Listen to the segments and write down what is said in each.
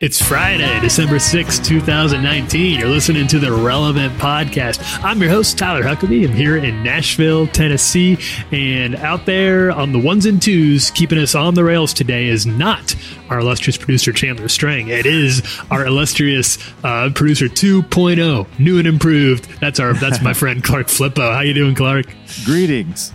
It's Friday, December 6, 2019. You're listening to the Relevant Podcast. I'm your host, Tyler Huckabee. I'm here in Nashville, Tennessee. And out there on the ones and twos, keeping us on the rails today is not our illustrious producer, Chandler Strang. It is our illustrious producer 2.0, new and improved. That's my friend, Clark Flippo. How you doing, Clark? Greetings.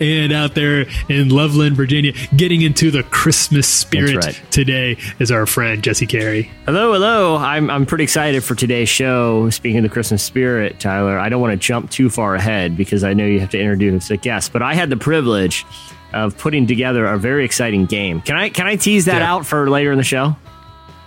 And out there in Loveland, Virginia, getting into the Christmas spirit today is our friend Jesse Carey. Hello. I'm pretty excited for today's show. Speaking of the Christmas spirit, Tyler, I don't want to jump too far ahead because I know you have to introduce a guest, but I had the privilege of putting together a very exciting game. Can I tease that out for later in the show?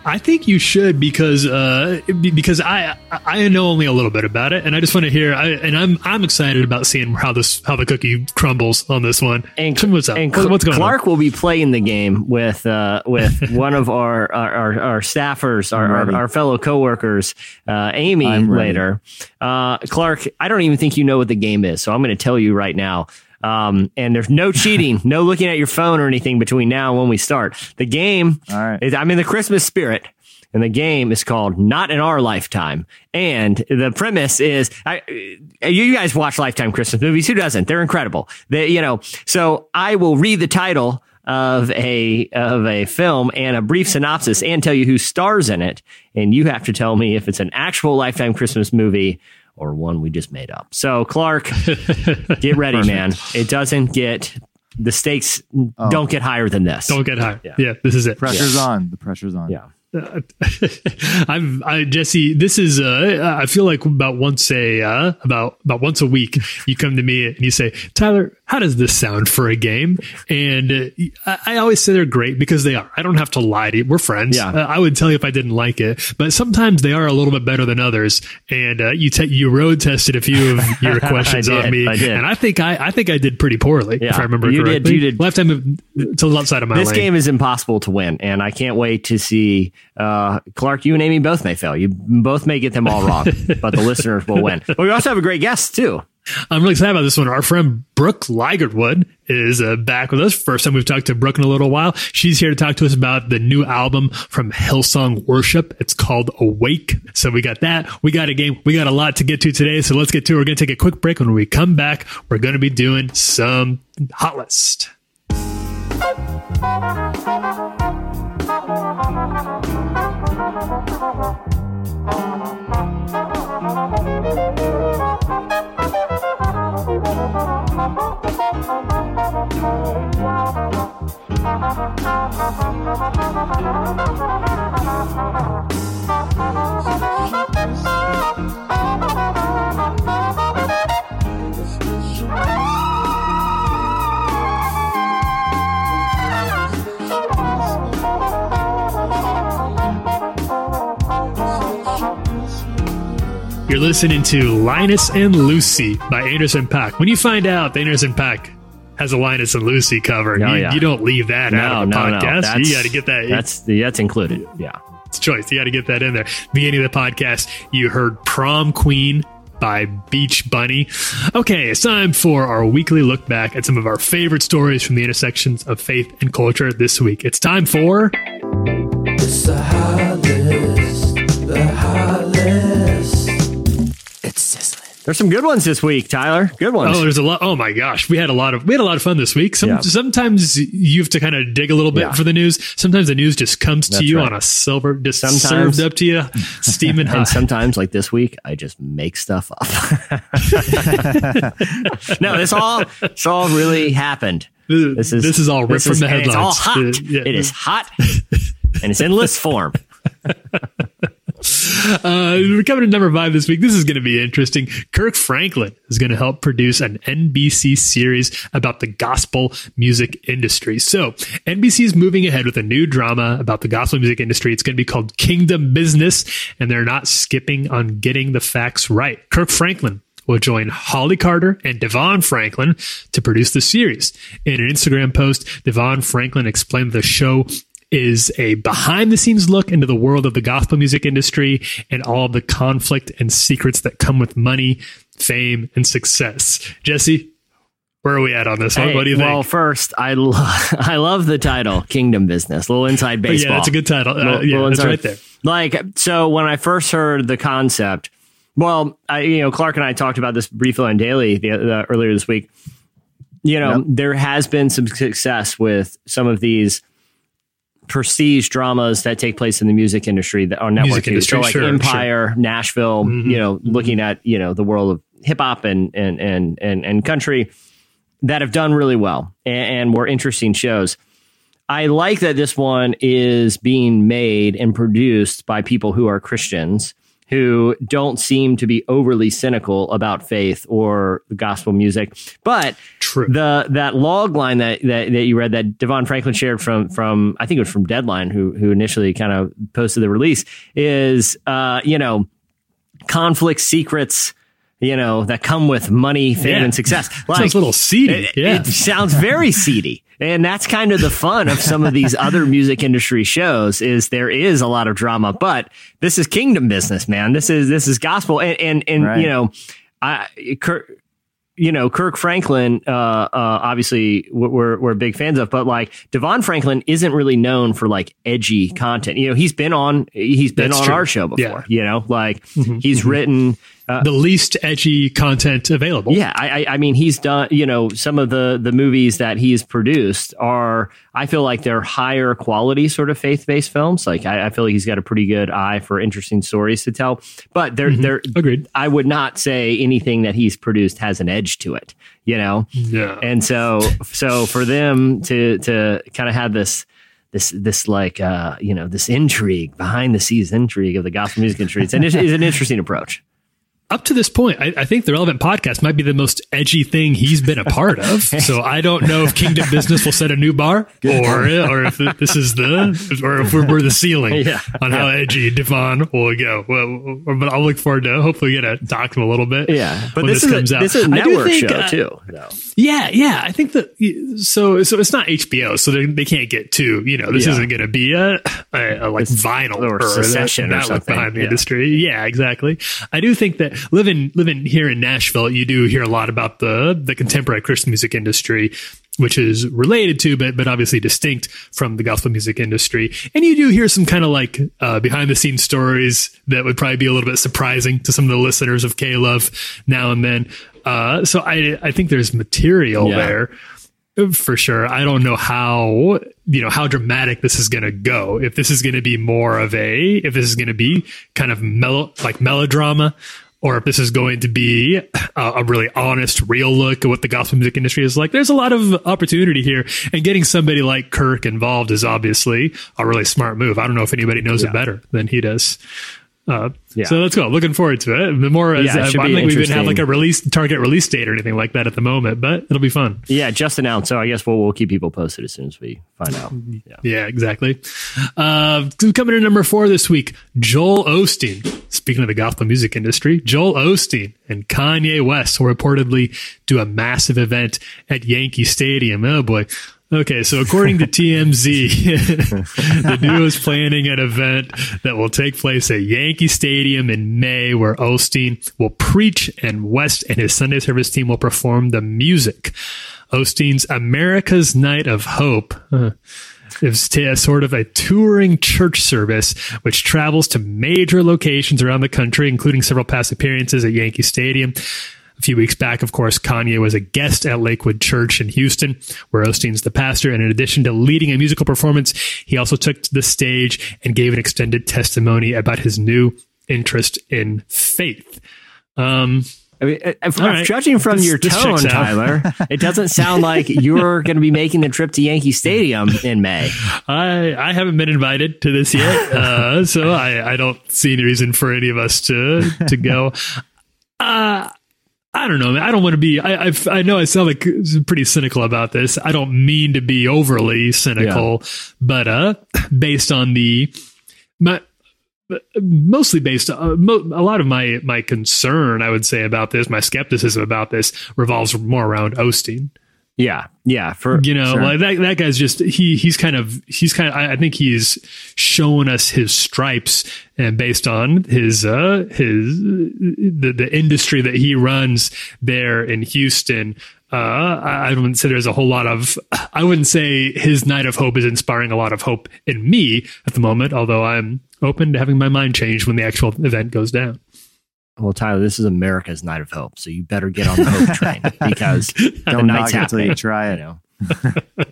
I think you should, because I know only a little bit about it, and I just want to hear. I'm excited about seeing how the cookie crumbles on this one. What's going on? Clark will be playing the game with one of our staffers, our fellow coworkers, Amy. Later, Clark. I don't even think you know what the game is, so I'm going to tell you right now. And there's no cheating, no looking at your phone or anything between now and when we start. The game is, I'm in the Christmas spirit, and the game is called Not in Our Lifetime. And the premise is, you guys watch Lifetime Christmas movies. Who doesn't? They're incredible. So I will read the title of a film and a brief synopsis and tell you who stars in it. And you have to tell me if it's an actual Lifetime Christmas movie or one we just made up. So, Clark, get ready, man. It doesn't get... The stakes don't get higher than this. Don't get higher. Yeah, this is it. The pressure's on. Yeah. Jesse, this is I feel like about once a week you come to me and you say, Tyler, how does this sound for a game? And I always say they're great because they are. I don't have to lie to you. We're friends. Yeah. I would tell you if I didn't like it, but sometimes they are a little bit better than others. And you road tested a few of your questions on me, and I think I did pretty poorly if I remember correctly. You did. Lifetime to the left side of my lane. This game is impossible to win, and I can't wait to see. Clark, you and Amy both may fail. You both may get them all wrong, but the listeners will win. But we also have a great guest, too. I'm really excited about this one. Our friend Brooke Ligertwood is back with us. First time we've talked to Brooke in a little while. She's here to talk to us about the new album from Hillsong Worship. It's called Awake. So we got that. We got a game. We got a lot to get to today. So let's get to it. We're going to take a quick break. When we come back, we're going to be doing some Hot List. You're listening to Linus and Lucy by Anderson .Paak. When you find out that Anderson .Paak has a Linus and Lucy cover, you don't leave that out of the podcast. No. You got to get that. That's included. Yeah, it's choice. You got to get that in there. Beginning of the podcast, you heard Prom Queen by Beach Bunny. Okay, it's time for our weekly look back at some of our favorite stories from the intersections of faith and culture this week. It's time for... It's the Hot List. The Hot List. There's some good ones this week, Tyler. Good ones. Oh, there's a lot. Oh my gosh, we had a lot of fun this week. Sometimes you have to kind of dig a little bit for the news. Sometimes the news just comes to you on a silver, just served up to you, steaming hot. And sometimes, like this week, I just make stuff up. No, this all really happened. This is all ripped from the headlines. It's all hot. It is hot, and it's in list form. We're coming to number 5 this week. This is going to be interesting. Kirk Franklin is going to help produce an NBC series about the gospel music industry. So NBC is moving ahead with a new drama about the gospel music industry. It's going to be called Kingdom Business, and they're not skipping on getting the facts right. Kirk Franklin will join Holly Carter and Devon Franklin to produce the series. In an Instagram post, Devon Franklin explained the show is a behind-the-scenes look into the world of the gospel music industry and all of the conflict and secrets that come with money, fame, and success. Jesse, where are we at on this one? Hey, what do you think? Well, first, I love the title, Kingdom Business, little inside baseball. Yeah, that's a good title. That's right there. So when I first heard the concept, Clark and I talked about this briefly on Daily earlier this week. There has been some success with some of these prestige dramas that take place in the music industry that are network industry. So Empire, Nashville, looking at, the world of hip hop and country that have done really well and were interesting shows. I like that this one is being made and produced by people who are Christians, who don't seem to be overly cynical about faith or gospel music. But true. That log line that you read that Devon Franklin shared from I think it was from Deadline, who initially kind of posted the release, is, conflict, secrets, that come with money, fame, and success. Sounds a little seedy. It sounds very seedy. And that's kind of the fun of some of these other music industry shows, is there is a lot of drama, but this is Kingdom Business, man. This is gospel. And right. Kirk Franklin, obviously we're big fans of, but Devon Franklin isn't really known for edgy content. He's been That's on true. Our show before, he's written the least edgy content available. Yeah. I mean, he's done, some of the movies that he's produced are, I feel like they're higher quality sort of faith-based films. I feel like he's got a pretty good eye for interesting stories to tell, but they're agreed. I would not say anything that he's produced has an edge to it, No. And so for them to kind of have this intrigue, behind the scenes intrigue of the gospel music industry, it's an interesting approach. Up to this point, I think the Relevant Podcast might be the most edgy thing he's been a part of. So I don't know if Kingdom Business will set a new bar, or if this is if we're the ceiling on how edgy Devon will go. Well, but I'll look forward to hopefully get to talk to him a little bit. Yeah, but this comes out. This is a network show too. No. Yeah. I think that so it's not HBO, so they can't get too. This isn't going to be a like Vinyl or Succession or something behind the industry. Yeah, exactly. I do think that. Living here in Nashville, you do hear a lot about the contemporary Christian music industry, which is related to, but obviously distinct from the gospel music industry. And you do hear some kind of behind the scenes stories that would probably be a little bit surprising to some of the listeners of K-Love now and then. So I think there's material there. For sure. I don't know how dramatic this is going to go. If this is going to be if this is going to be kind of melodrama, or if this is going to be a really honest, real look at what the gospel music industry is like. There's a lot of opportunity here, and getting somebody like Kirk involved is obviously a really smart move. I don't know if anybody knows it better than he does. So let's go. Looking forward to it. The more, I don't think we even have a target release date or anything like that at the moment, but it'll be fun. Yeah, just announced. So I guess we'll keep people posted as soon as we find out. Yeah, exactly. Coming in number 4 this week, Joel Osteen. Speaking of the gospel music industry, Joel Osteen and Kanye West will reportedly do a massive event at Yankee Stadium. Oh boy. Okay, so according to TMZ, the duo is planning an event that will take place at Yankee Stadium in May, where Osteen will preach and West and his Sunday service team will perform the music. Osteen's America's Night of Hope is sort of a touring church service which travels to major locations around the country, including several past appearances at Yankee Stadium. A few weeks back, of course, Kanye was a guest at Lakewood Church in Houston, where Osteen's the pastor. And in addition to leading a musical performance, he also took to the stage and gave an extended testimony about his new interest in faith. I mean, judging from your tone, Tyler, it doesn't sound like you're going to be making the trip to Yankee Stadium in May. I haven't been invited to this yet, so I don't see any reason for any of us to go. I don't know, man. I don't want to be. I know I sound like pretty cynical about this. I don't mean to be overly cynical, but based on a lot of my concern, I would say, about this, my skepticism about this revolves more around Osteen. Yeah, for sure. Like that guy's just he's kind of I think he's shown us his stripes, and based on the industry that he runs there in Houston, I wouldn't say there's a whole lot of, I wouldn't say his night of hope is inspiring a lot of hope in me at the moment, although I'm open to having my mind changed when the actual event goes down. Well, Tyler, this is America's night of hope, so you better get on the hope train because don't knock until you try it.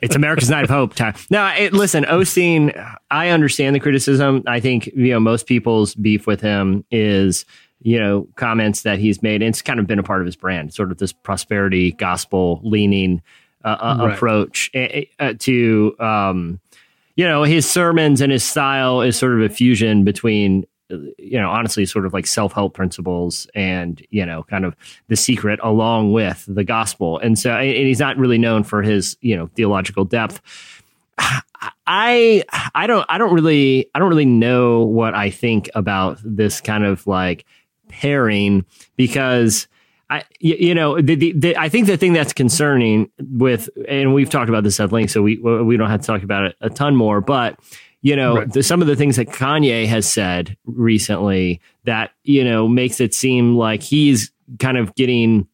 It's America's night of hope, Tyler. Now, listen, Osteen, I understand the criticism. I think most people's beef with him is comments that he's made, and it's kind of been a part of his brand, sort of this prosperity gospel leaning approach to his sermons, and his style is sort of a fusion between, honestly, sort of like self-help principles and, kind of The Secret along with the gospel. And so, and he's not really known for his, theological depth. I don't really know what I think about this kind of like pairing, because I think the thing that's concerning with, and we've talked about this at length, so we don't have to talk about it a ton more, but right. Some of the things that Kanye has said recently that, makes it seem like he's kind of getting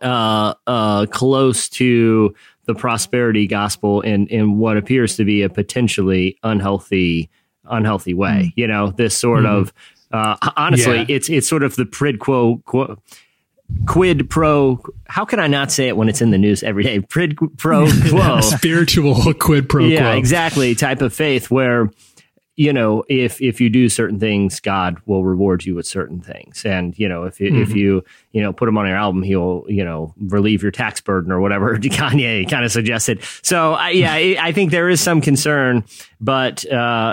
close to the prosperity gospel in what appears to be a potentially unhealthy way. Mm-hmm. This sort of honestly, it's sort of the quid pro, how can I not say it when it's in the news every day? Quid pro quo. Spiritual quid pro quo. Yeah, exactly. Type of faith where, if you do certain things, God will reward you with certain things. And, if you, put him on your album, he'll, relieve your tax burden or whatever Kanye kind of suggested. So, I think there is some concern, but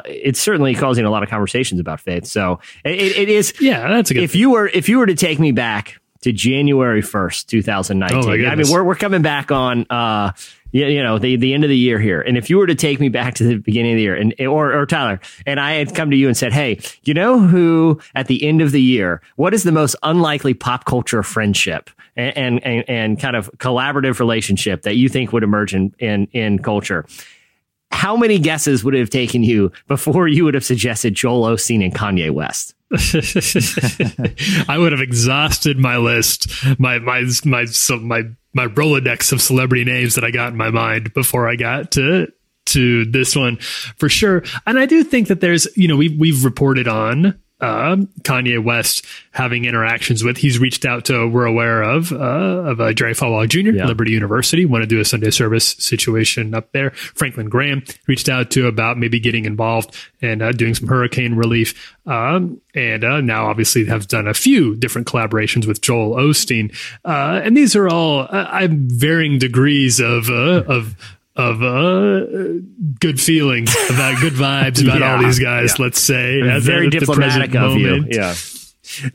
it's certainly causing a lot of conversations about faith. So it is. Yeah, that's a good thing. If you were to take me back to January 1st, 2019. Oh, I mean, we're coming back on, the end of the year here. And if you were to take me back to the beginning of the year, and or Tyler, and I had come to you and said, hey, you know who at the end of the year, what is the most unlikely pop culture friendship and kind of collaborative relationship that you think would emerge in culture? How many guesses would it have taken you before you would have suggested Joel Osteen and Kanye West? I would have exhausted my list, my Rolodex of celebrity names that I got in my mind before I got to this one for sure. And I do think that there's, we've reported on Kanye West having interactions with. He's reached out to, we're aware of Jerry Falwell Jr., Liberty University, want to do a Sunday service situation up there. Franklin Graham reached out to about maybe getting involved and doing some hurricane relief. And now obviously have done a few different collaborations with Joel Osteen. And these are all varying degrees of good feelings about good vibes about all these guys, let's say. Very diplomatic of you. Yeah.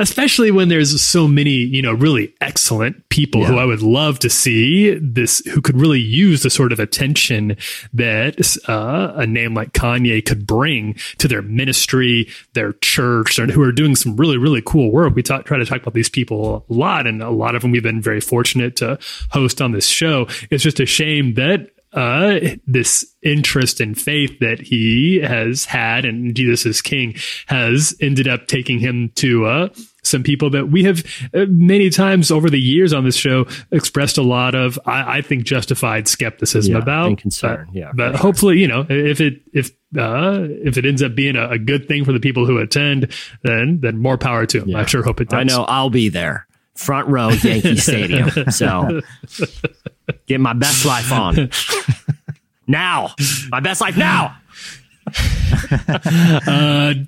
Especially when there's so many, really excellent people who I would love to see who could really use the sort of attention that a name like Kanye could bring to their ministry, their church, and who are doing some really, really cool work. We try to talk about these people a lot, and a lot of them we've been very fortunate to host on this show. It's just a shame that this interest in faith that he has had, and Jesus is King, has ended up taking him to some people that we have many times over the years on this show expressed a lot of, I think, justified skepticism about and concern. But hopefully, if it ends up being a good thing for the people who attend, then more power to him. I sure hope it does. I know I'll be there, front row, Yankee Stadium. So. Get my best life on now. My best life now.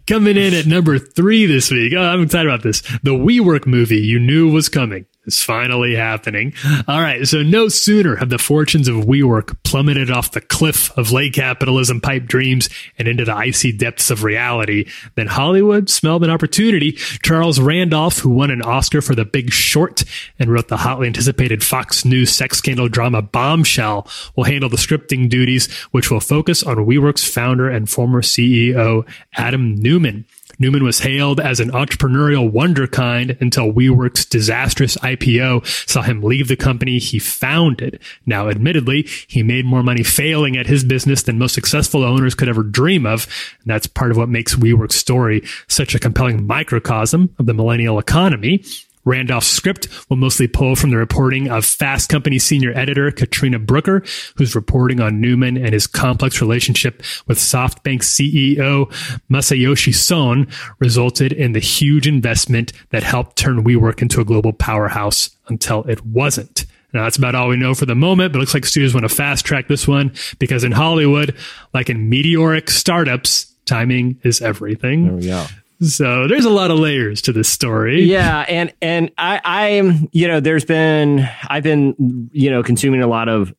Coming in at number 3 this week. I'm excited about this. The WeWork movie you knew was coming. It's finally happening. All right. So no sooner have the fortunes of WeWork plummeted off the cliff of late capitalism pipe dreams and into the icy depths of reality than Hollywood smelled an opportunity. Charles Randolph, who won an Oscar for The Big Short and wrote the hotly anticipated Fox News sex scandal drama Bombshell, will handle the scripting duties, which will focus on WeWork's founder and former CEO, Adam Neumann. Neumann was hailed as an entrepreneurial wonderkind until WeWork's disastrous IPO saw him leave the company he founded. Now, admittedly, he made more money failing at his business than most successful owners could ever dream of, and that's part of what makes WeWork's story such a compelling microcosm of the millennial economy. Randolph's script will mostly pull from the reporting of Fast Company senior editor Katrina Brooker, who's reporting on Neumann and his complex relationship with SoftBank CEO Masayoshi Son resulted in the huge investment that helped turn WeWork into a global powerhouse until it wasn't. Now, that's about all we know for the moment, but it looks like studios want to fast track this one because in Hollywood, like in meteoric startups, timing is everything. There we go. So there's a lot of layers to this story. Yeah. And I'm, you know, I've been, you know, consuming a lot of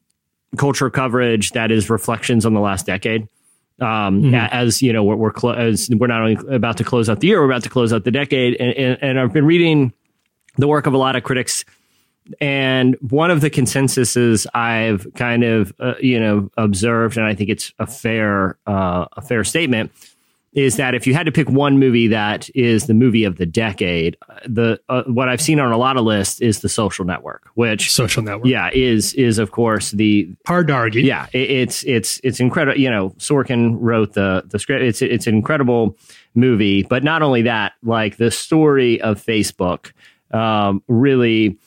culture coverage that is reflections on the last decade. As you know, we're not only about to close out the year, we're about to close out the decade. And I've been reading the work of a lot of critics. And one of the consensuses I've kind of, observed, and I think it's a fair statement, is that if you had to pick one movie that is the movie of the decade, what I've seen on a lot of lists is The Social Network, which yeah, is of course hard to argue. Yeah, it's incredible. You know, Sorkin wrote the script. It's an incredible movie, but not only that, like the story of Facebook, really,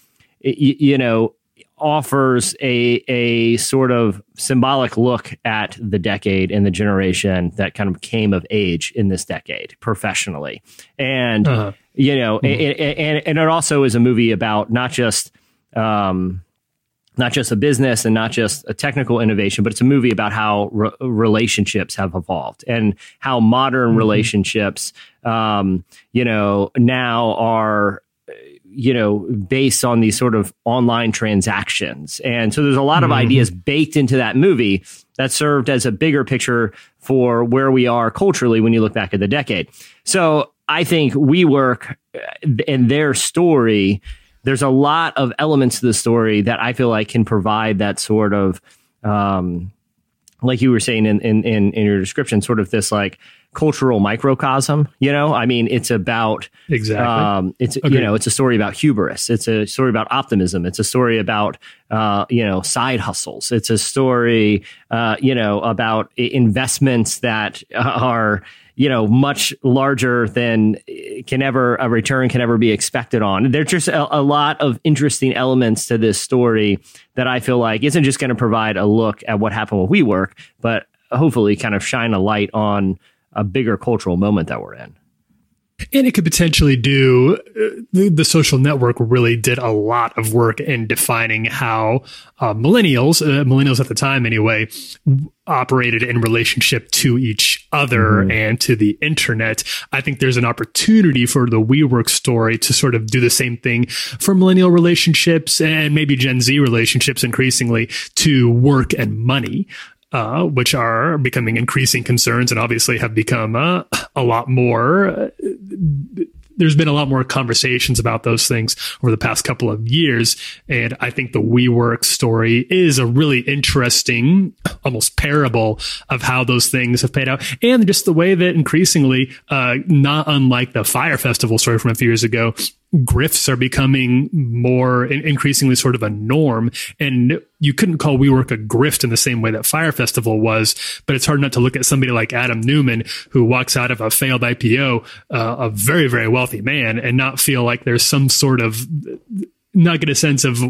offers a sort of symbolic look at the decade and the generation that kind of came of age in this decade professionally. And, and it also is a movie about not just a business and not just a technical innovation, but it's a movie about how relationships have evolved and how modern relationships, now are, based on these sort of online transactions. And so there's a lot of ideas baked into that movie that served as a bigger picture for where we are culturally when you look back at the decade. So I think WeWork and their story, there's a lot of elements to the story that I feel like can provide that sort of, like you were saying in your description, sort of this like cultural microcosm, I mean, it's about it's a story about hubris. It's a story about optimism. It's a story about, side hustles. It's a story, about investments that are, much larger than a return can ever be expected on. There's just a lot of interesting elements to this story that I feel like isn't just going to provide a look at what happened with WeWork, but hopefully kind of shine a light on a bigger cultural moment that we're in. And it could potentially do, the Social Network really did a lot of work in defining how millennials at the time anyway, operated in relationship to each other and to the internet. I think there's an opportunity for the WeWork story to sort of do the same thing for millennial relationships and maybe Gen Z relationships increasingly to work and money. Which are becoming increasing concerns and obviously have become a lot more. There's been a lot more conversations about those things over the past couple of years. And I think the WeWork story is a really interesting, almost parable of how those things have played out. And just the way that increasingly, not unlike the Fyre Festival story from a few years ago, grifts are becoming more increasingly sort of a norm. And you couldn't call WeWork a grift in the same way that Fyre Festival was, but it's hard not to look at somebody like Adam Neumann, who walks out of a failed IPO, a very, very wealthy man, and not feel like there's some sort of, not get a sense of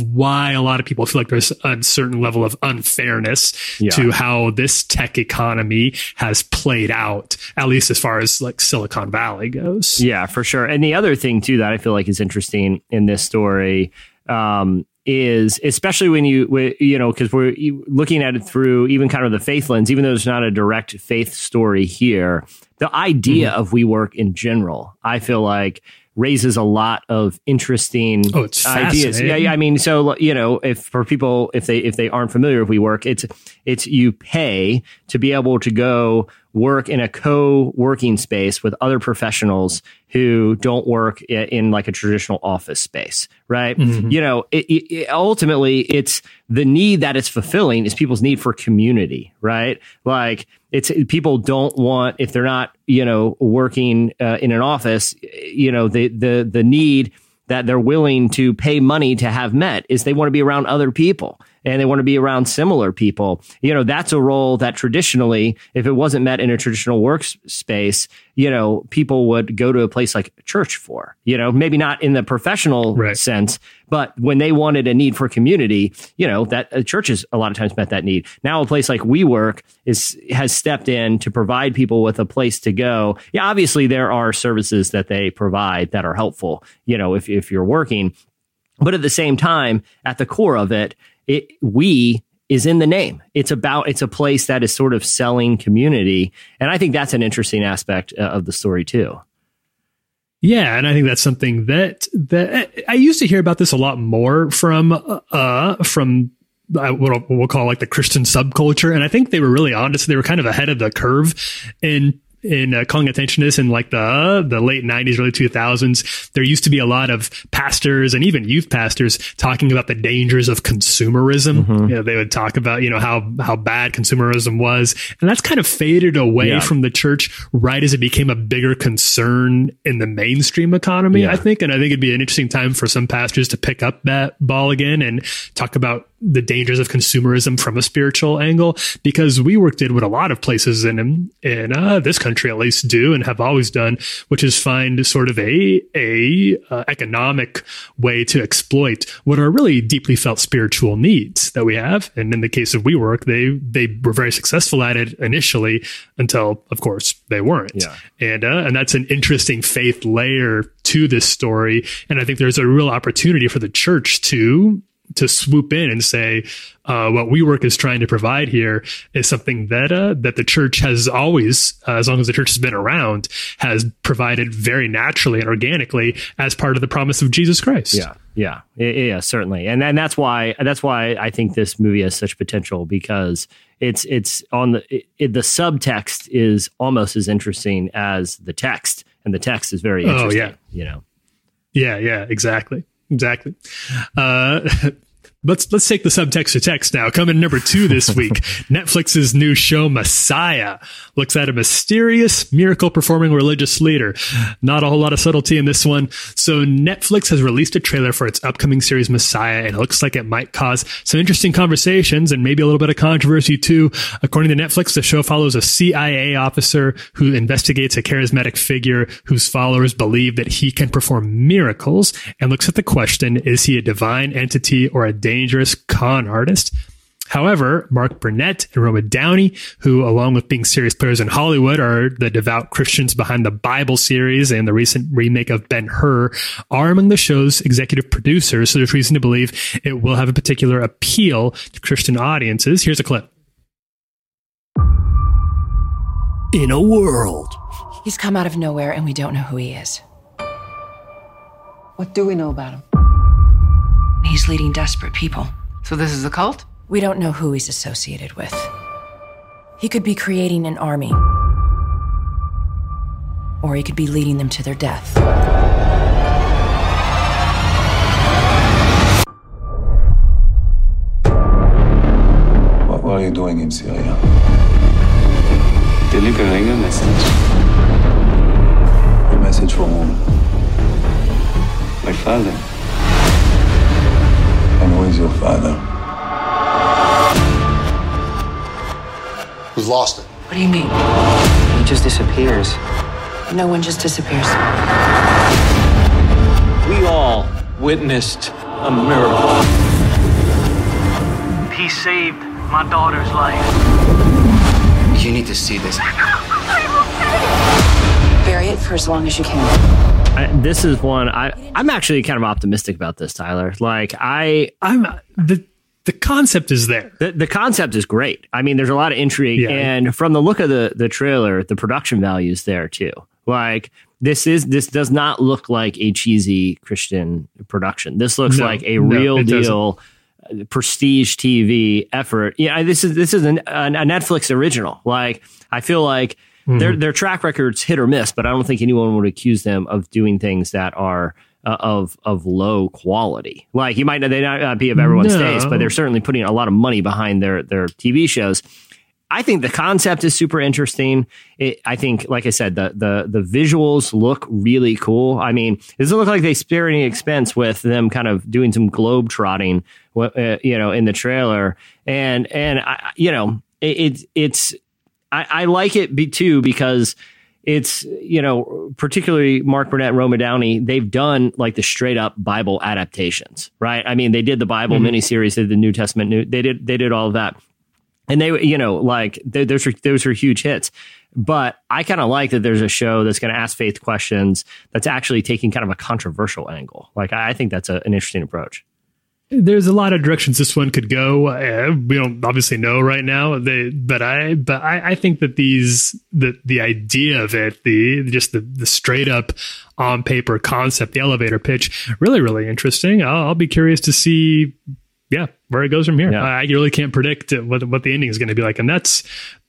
why a lot of people feel like there's a certain level of unfairness to how this tech economy has played out, at least as far as like Silicon Valley goes. Yeah, for sure. And the other thing too, that I feel like is interesting in this story, is especially when because we're looking at it through even kind of the faith lens, even though there's not a direct faith story here, the idea of WeWork in general, I feel like raises a lot of interesting ideas. Yeah. I mean, so, you know, if for people, if they aren't familiar with WeWork, it's you pay to be able to go work in a co-working space with other professionals who don't work in like a traditional office space, right? Mm-hmm. You know, ultimately, it's the need that it's fulfilling is people's need for community, right? Like, it's people don't want, if they're not, you know, working in an office, you know, the need that they're willing to pay money to have met is they want to be around other people and they want to be around similar people. You know, that's a role that traditionally, if it wasn't met in a traditional workspace, you know, people would go to a place like church for, you know, maybe not in the professional sense, but when they wanted a need for community, you know, that churches a lot of times met that need. Now a place like WeWork has stepped in to provide people with a place to go. Yeah, obviously there are services that they provide that are helpful, you know, if you're working. But at the same time, at the core of it, we is in the name. It's a place that is sort of selling community. And I think that's an interesting aspect of the story too. Yeah, and I think that's something that I used to hear about this a lot more from what we'll call like the Christian subculture, and I think they were really honest. They were kind of ahead of the curve in calling attention to this in like the late 90s, early 2000s. There used to be a lot of pastors and even youth pastors talking about the dangers of consumerism. Mm-hmm. You know, they would talk about, you know, how bad consumerism was. And that's kind of faded away from the church right as it became a bigger concern in the mainstream economy, I think. And I think it'd be an interesting time for some pastors to pick up that ball again and talk about the dangers of consumerism from a spiritual angle, because WeWork did what a lot of places in this country at least do and have always done, which is find sort of a economic way to exploit what are really deeply felt spiritual needs that we have. And in the case of WeWork, they were very successful at it initially until, of course, they weren't. Yeah. And that's an interesting faith layer to this story. And I think there's a real opportunity for the church to swoop in and say, what WeWork is trying to provide here is something that the church has always, as long as the church has been around, has provided very naturally and organically as part of the promise of Jesus Christ. Yeah, certainly. And that's why I think this movie has such potential, because it's on the subtext is almost as interesting as the text, and the text is very interesting. You know? Yeah, exactly. Exactly. Let's take the subtext to text now. Coming number 2 this week, Netflix's new show Messiah looks at a mysterious miracle-performing religious leader. Not a whole lot of subtlety in this one. So Netflix has released a trailer for its upcoming series Messiah, and it looks like it might cause some interesting conversations and maybe a little bit of controversy too. According to Netflix, the show follows a CIA officer who investigates a charismatic figure whose followers believe that he can perform miracles, and looks at the question, is he a divine entity or a dangerous con artist? However, Mark Burnett and Roma Downey, who along with being serious players in Hollywood are the devout Christians behind the Bible series and the recent remake of Ben-Hur, are among the show's executive producers, so there's reason to believe it will have a particular appeal to Christian audiences. Here's a clip. In a world. He's come out of nowhere and we don't know who he is. What do we know about him? He's leading desperate people. So this is a cult? We don't know who he's associated with. He could be creating an army. Or he could be leading them to their death. What were you doing in Syria? Delivering a message. A message from whom? My father. And who is your father? We've lost it. What do you mean? He just disappears. No one just disappears. We all witnessed a miracle. He saved my daughter's life. You need to see this. Bury it for as long as you can. This is one I'm actually kind of optimistic about this, Tyler. Like I'm the concept is there. The concept is great. I mean, there's a lot of intrigue, and from the look of the trailer, the production value is there too. Like, this does not look like a cheesy Christian production. This looks like a real deal prestige TV effort. Yeah, this is a Netflix original. Like, I feel like their track record's hit or miss, but I don't think anyone would accuse them of doing things that are of low quality. Like, they might not be of everyone's taste, but they're certainly putting a lot of money behind their TV shows. I think the concept is super interesting. I think, like I said, the visuals look really cool. I mean, it doesn't look like they spare any expense with them kind of doing some globe trotting, in the trailer. And I like it too, because it's, particularly Mark Burnett and Roma Downey, they've done like the straight up Bible adaptations, right? I mean, they did the Bible miniseries, they did the New Testament, they did all of that. And they, those were huge hits. But I kind of like that there's a show that's going to ask faith questions that's actually taking kind of a controversial angle. Like, I think that's an interesting approach. There's a lot of directions this one could go. We don't obviously know right now. But I think that the idea of it, the straight up on paper concept, the elevator pitch, really, really interesting. I'll be curious to see. Yeah, where it goes from here. Yeah. I really can't predict what the ending is going to be like. And that's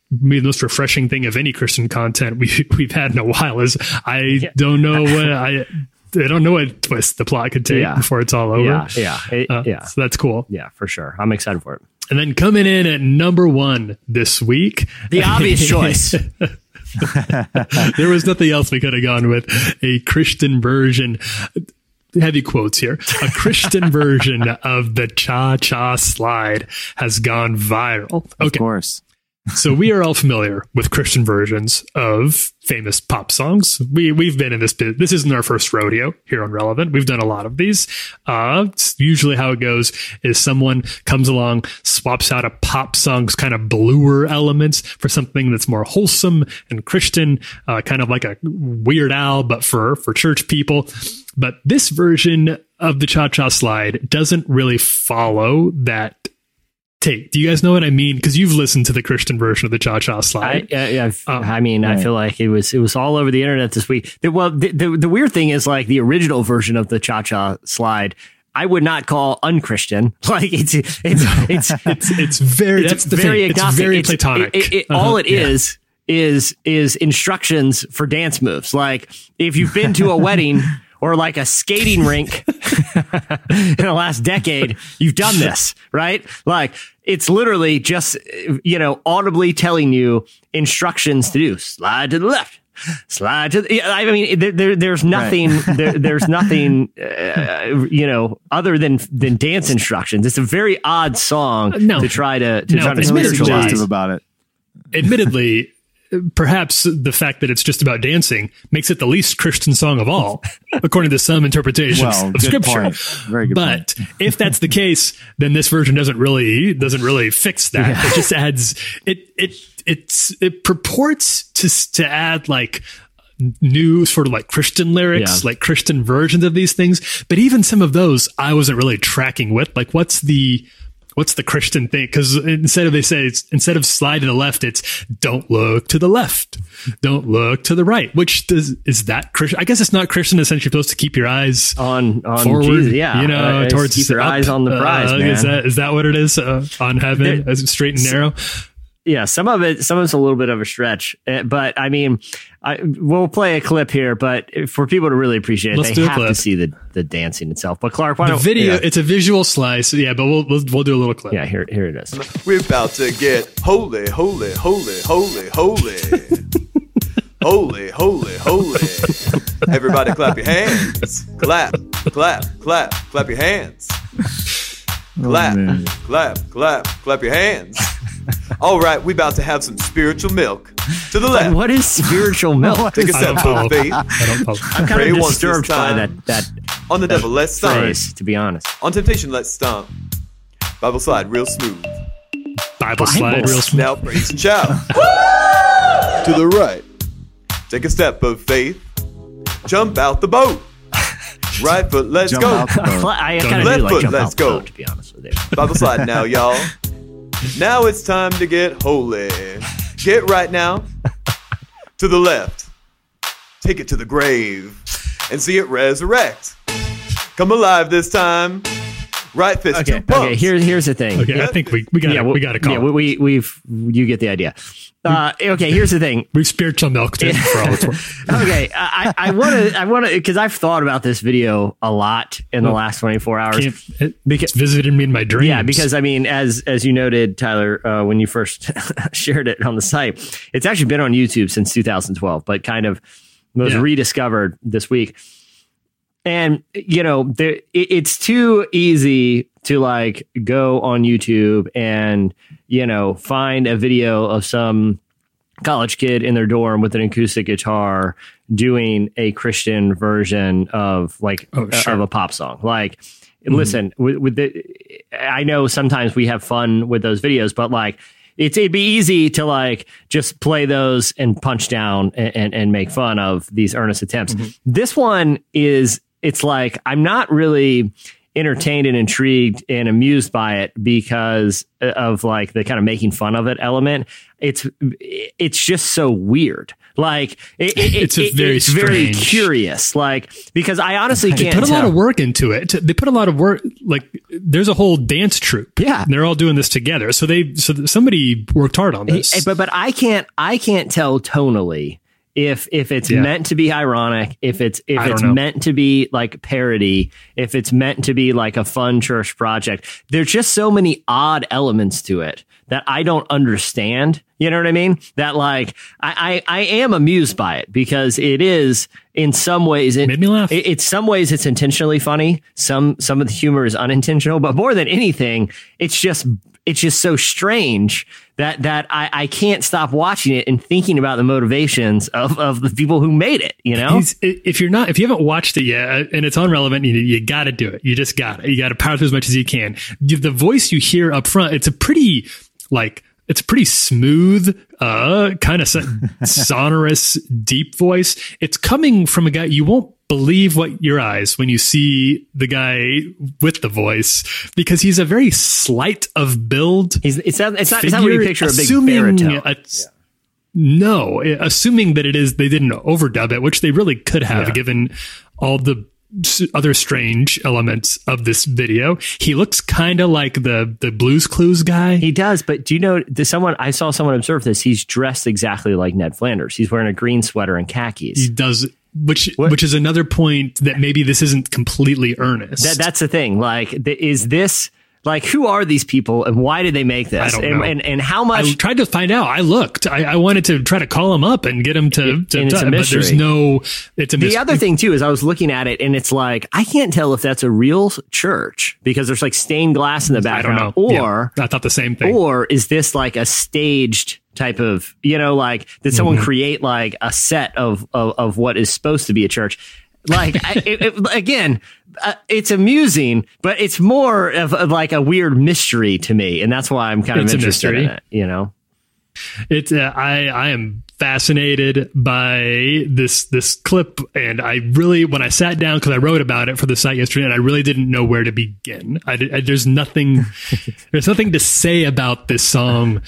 the most refreshing thing of any Christian content we've had in a while is I don't know what twist the plot could take before it's all over. Yeah. So that's cool. Yeah, for sure. I'm excited for it. And then coming in at number one this week. The obvious choice. There was nothing else we could have gone with. A Christian version. Heavy quotes here. A Christian version of the Cha-Cha Slide has gone viral. Okay. Of course. So we are all familiar with Christian versions of famous pop songs. We've been in this bit. This isn't our first rodeo here on Relevant. We've done a lot of these. It's usually how it goes is someone comes along, swaps out a pop song's kind of bluer elements for something that's more wholesome and Christian, kind of like a Weird Al, but for church people. But this version of the Cha-Cha Slide doesn't really follow that take. Do you guys know what I mean? Because you've listened to the Christian version of the Cha-Cha Slide. I feel like it was all over the internet this week. Well, the weird thing is, like, the original version of the Cha-Cha Slide, I would not call un-Christian. Like, it's very, that's the very thing. It's very Platonic. All it is instructions for dance moves. Like, if you've been to a wedding or like a skating rink in the last decade, you've done this, right? Like, it's literally just, audibly telling you instructions to do. Slide to the left, slide to the, I mean, there's nothing, right. there's nothing, other than dance instructions. It's a very odd song to try to spiritualize about it. Admittedly, perhaps the fact that it's just about dancing makes it the least Christian song of all, according to some interpretations of Scripture. Very good point. If that's the case, then this version doesn't really fix that. Yeah. It just adds it purports to add like new sort of like Christian lyrics, like Christian versions of these things. But even some of those, I wasn't really tracking with. Like, what's the Christian thing? Because instead of slide to the left, it's don't look to the left, don't look to the right. Which is that Christian? I guess it's not Christian. Essentially, supposed to keep your eyes on forward, Jesus, towards keep your eyes on the prize. Man. Is that what it is on heaven? As straight and narrow. Yeah, some of it's a little bit of a stretch, but I mean, we'll play a clip here. But for people to really appreciate it, they have to see the dancing itself. But Clark, why don't we? It's a visual slice, but we'll do a little clip. Yeah, here it is. We're about to get holy, holy, holy, holy, holy, holy, holy, holy. Everybody, clap your hands. Clap, clap, clap, clap your hands. Clap, clap, clap, clap your hands. All right, we about to have some spiritual milk. To the left. Like, what is spiritual milk? Take a step to the faith. I'm kind of disturbed by that. On the devil, let's stomp. To be honest. On temptation, let's stomp. Bible slide, real smooth. Now praise and shout. To the right. Take a step of faith. Jump out the boat. Right foot, let's go. I kind of do like jump out the boat, to be honest with you. Bible slide now, y'all. Now it's time to get holy. Get right now. To the left. take it to the grave, and see it resurrect. Come alive this time. Right fist. Okay. Okay. Here's the thing. Okay. Yeah. I think we got to call. Yeah. You get the idea. Okay. Here's the thing. We've spiritual milked it for all it's worth. Okay. I want to because I've thought about this video a lot in the last 24 hours. It's visited me in my dreams. Yeah. Because I mean, as you noted, Tyler, when you first shared it on the site, it's actually been on YouTube since 2012, but kind of was rediscovered this week. And, you know, it's too easy to like go on YouTube and, you know, find a video of some college kid in their dorm with an acoustic guitar doing a Christian version of of a pop song. Like, listen, I know sometimes we have fun with those videos, but like, it'd be easy to like just play those and punch down and make fun of these earnest attempts. Mm-hmm. This one is. It's like I'm not really entertained and intrigued and amused by it because of like the kind of making fun of it element. It's just so weird. Like it's very curious. Like because I honestly can't. They put a lot of work into it. They put a lot of work. Like there's a whole dance troupe. Yeah, and they're all doing this together. So somebody worked hard on this. But I can't tell tonally. If it's meant to be ironic, if it's meant to be like parody, if it's meant to be like a fun church project, there's just so many odd elements to it that I don't understand. You know what I mean? That like I am amused by it because it is in some ways it made me laugh. It's some ways it's intentionally funny. Some of the humor is unintentional, but more than anything, it's just so strange that I can't stop watching it and thinking about the motivations of the people who made it, you know? If you haven't watched it yet and it's on Relevant, you got to do it. You just got it. You got to power through as much as you can. The voice you hear up front, it's a pretty smooth, kind of sonorous, deep voice. It's coming from a guy you won't believe what your eyes when you see the guy with the voice because he's a very slight of build. It's not what you picture a big baritone. No, assuming that it is, they didn't overdub it, which they really could have given all the other strange elements of this video. He looks kind of like the Blues Clues guy. He does, but do you know, I saw someone observe this. He's dressed exactly like Ned Flanders. He's wearing a green sweater and khakis. He does. Which is another point that maybe this isn't completely earnest. That's the thing. Like, is this like who are these people and why did they make this? I don't know. And how much? I tried to find out. I looked. I wanted to try to call him up and get him to it's a mystery. But there's no. It's a mystery. The other thing too is I was looking at it and it's like I can't tell if that's a real church because there's like stained glass in the background. I don't know. Or I thought the same thing. Or is this like a staged type of, you know, like did someone create like a set of what is supposed to be a church? Like it's amusing, but it's more of like a weird mystery to me, and that's why I'm kind of interested in it. You know, it's I am fascinated by this clip, and I really, when I sat down, because I wrote about it for the site yesterday, and I really didn't know where to begin. There's nothing to say about this song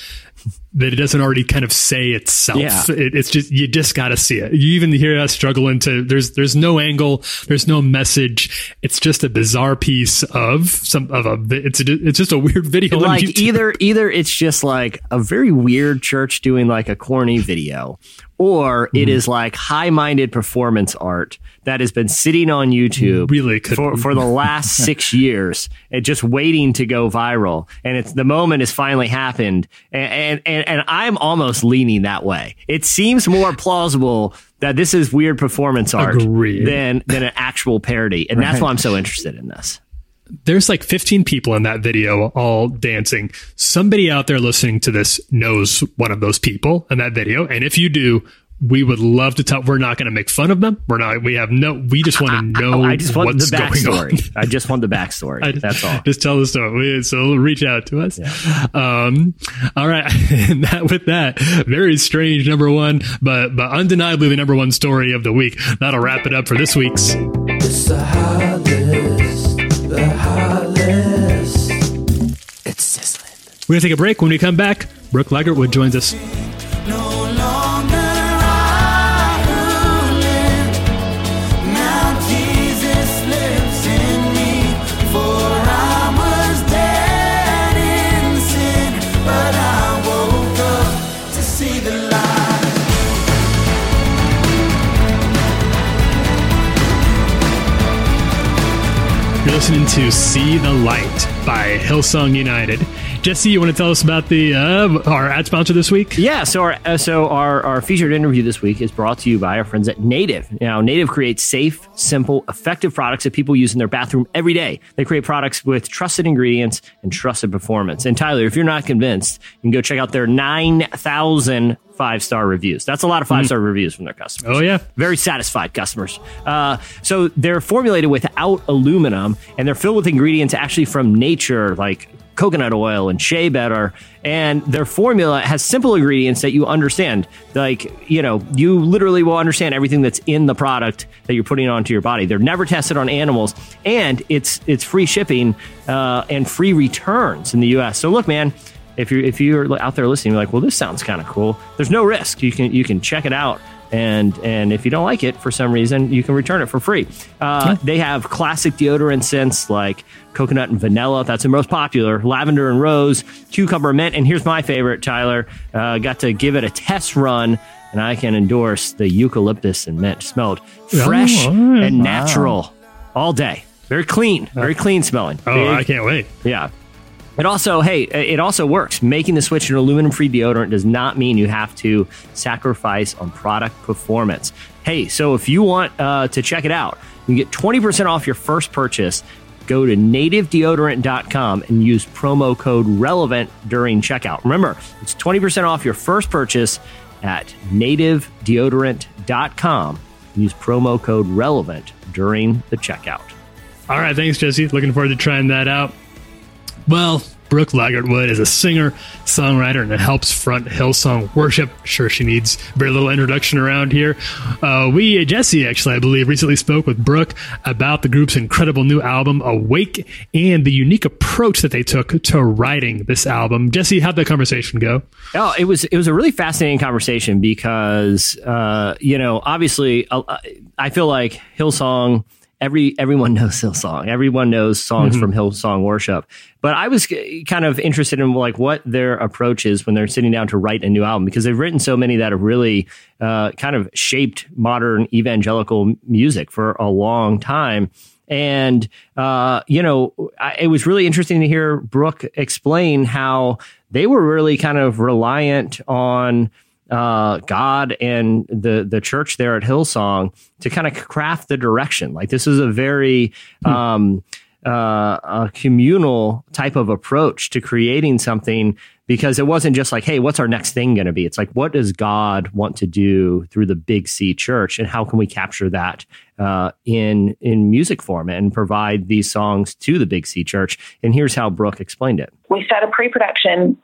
that it doesn't already kind of say itself. Yeah. It's just, you just got to see it. You even hear us struggling to, there's no angle, there's no message. It's just a bizarre piece it's just a weird video. Like either it's just like a very weird church doing like a corny video, or it is like high-minded performance art that has been sitting on YouTube for the last 6 years and just waiting to go viral. And it's the moment has finally happened. And I'm almost leaning that way. It seems more plausible that this is weird performance art than an actual parody. And that's why I'm so interested in this. There's like 15 people in that video all dancing. Somebody out there listening to this knows one of those people in that video. And if you do, we would love to tell. We're not going to make fun of them. We just want to know what's going on. I just want the backstory. That's all. Just tell the story. So reach out to us. Yeah. All right. And with that, very strange number one, but undeniably the number one story of the week. That'll wrap it up for this week's. It's the high list. The high list. It's sizzling. We're going to take a break. When we come back, Brooke Ligertwood joins us. No longer I who live. listening to See the Light by Hillsong United. Jesse, you want to tell us about the our ad sponsor this week? Yeah, so our featured interview this week is brought to you by our friends at Native. Now, Native creates safe, simple, effective products that people use in their bathroom every day. They create products with trusted ingredients and trusted performance. And Tyler, if you're not convinced, you can go check out their 9,000 five-star reviews. That's a lot of five-star reviews from their customers. Oh, yeah. Very satisfied customers. So they're formulated without aluminum, and they're filled with ingredients actually from nature, like coconut oil and shea butter. And their formula has simple ingredients that you understand. Like, you know, you literally will understand everything that's in the product that you're putting onto your body. They're never tested on animals, and it's free shipping and free returns in the U.S. So look, man, if you're out there listening, you're like, well, this sounds kind of cool. There's no risk. You can check it out. And if you don't like it for some reason, you can return it for free. They have classic deodorant scents like coconut and vanilla. That's the most popular. Lavender and rose, cucumber, mint. And here's my favorite, Tyler. Got to give it a test run, and I can endorse the eucalyptus and mint. Smelled fresh and natural all day. Very clean. Very clean smelling. Oh, big. I can't wait. Yeah. And also, hey, it also works. Making the switch to aluminum-free deodorant does not mean you have to sacrifice on product performance. Hey, so if you want to check it out, you can get 20% off your first purchase. Go to nativedeodorant.com and use promo code RELEVANT during checkout. Remember, it's 20% off your first purchase at nativedeodorant.com. Use promo code RELEVANT during the checkout. All right, thanks, Jesse. Looking forward to trying that out. Well, Brooke Ligertwood is a singer, songwriter, and helps front Hillsong Worship. Sure, she needs very little introduction around here. Jesse, actually, I believe, recently spoke with Brooke about the group's incredible new album, Awake, and the unique approach that they took to writing this album. Jesse, how'd that conversation go? Oh, it was a really fascinating conversation because, obviously, I feel like Hillsong... Everyone knows Hillsong. Everyone knows songs from Hillsong Worship. But I was kind of interested in like what their approach is when they're sitting down to write a new album, because they've written so many that have really kind of shaped modern evangelical music for a long time. And, it was really interesting to hear Brooke explain how they were really kind of reliant on God and the church there at Hillsong to kind of craft the direction. Like, this is a very a communal type of approach to creating something, because it wasn't just like, hey, what's our next thing going to be? It's like, what does God want to do through the Big C Church, and how can we capture that in music form and provide these songs to the Big C Church? And here's how Brooke explained it. We started pre-production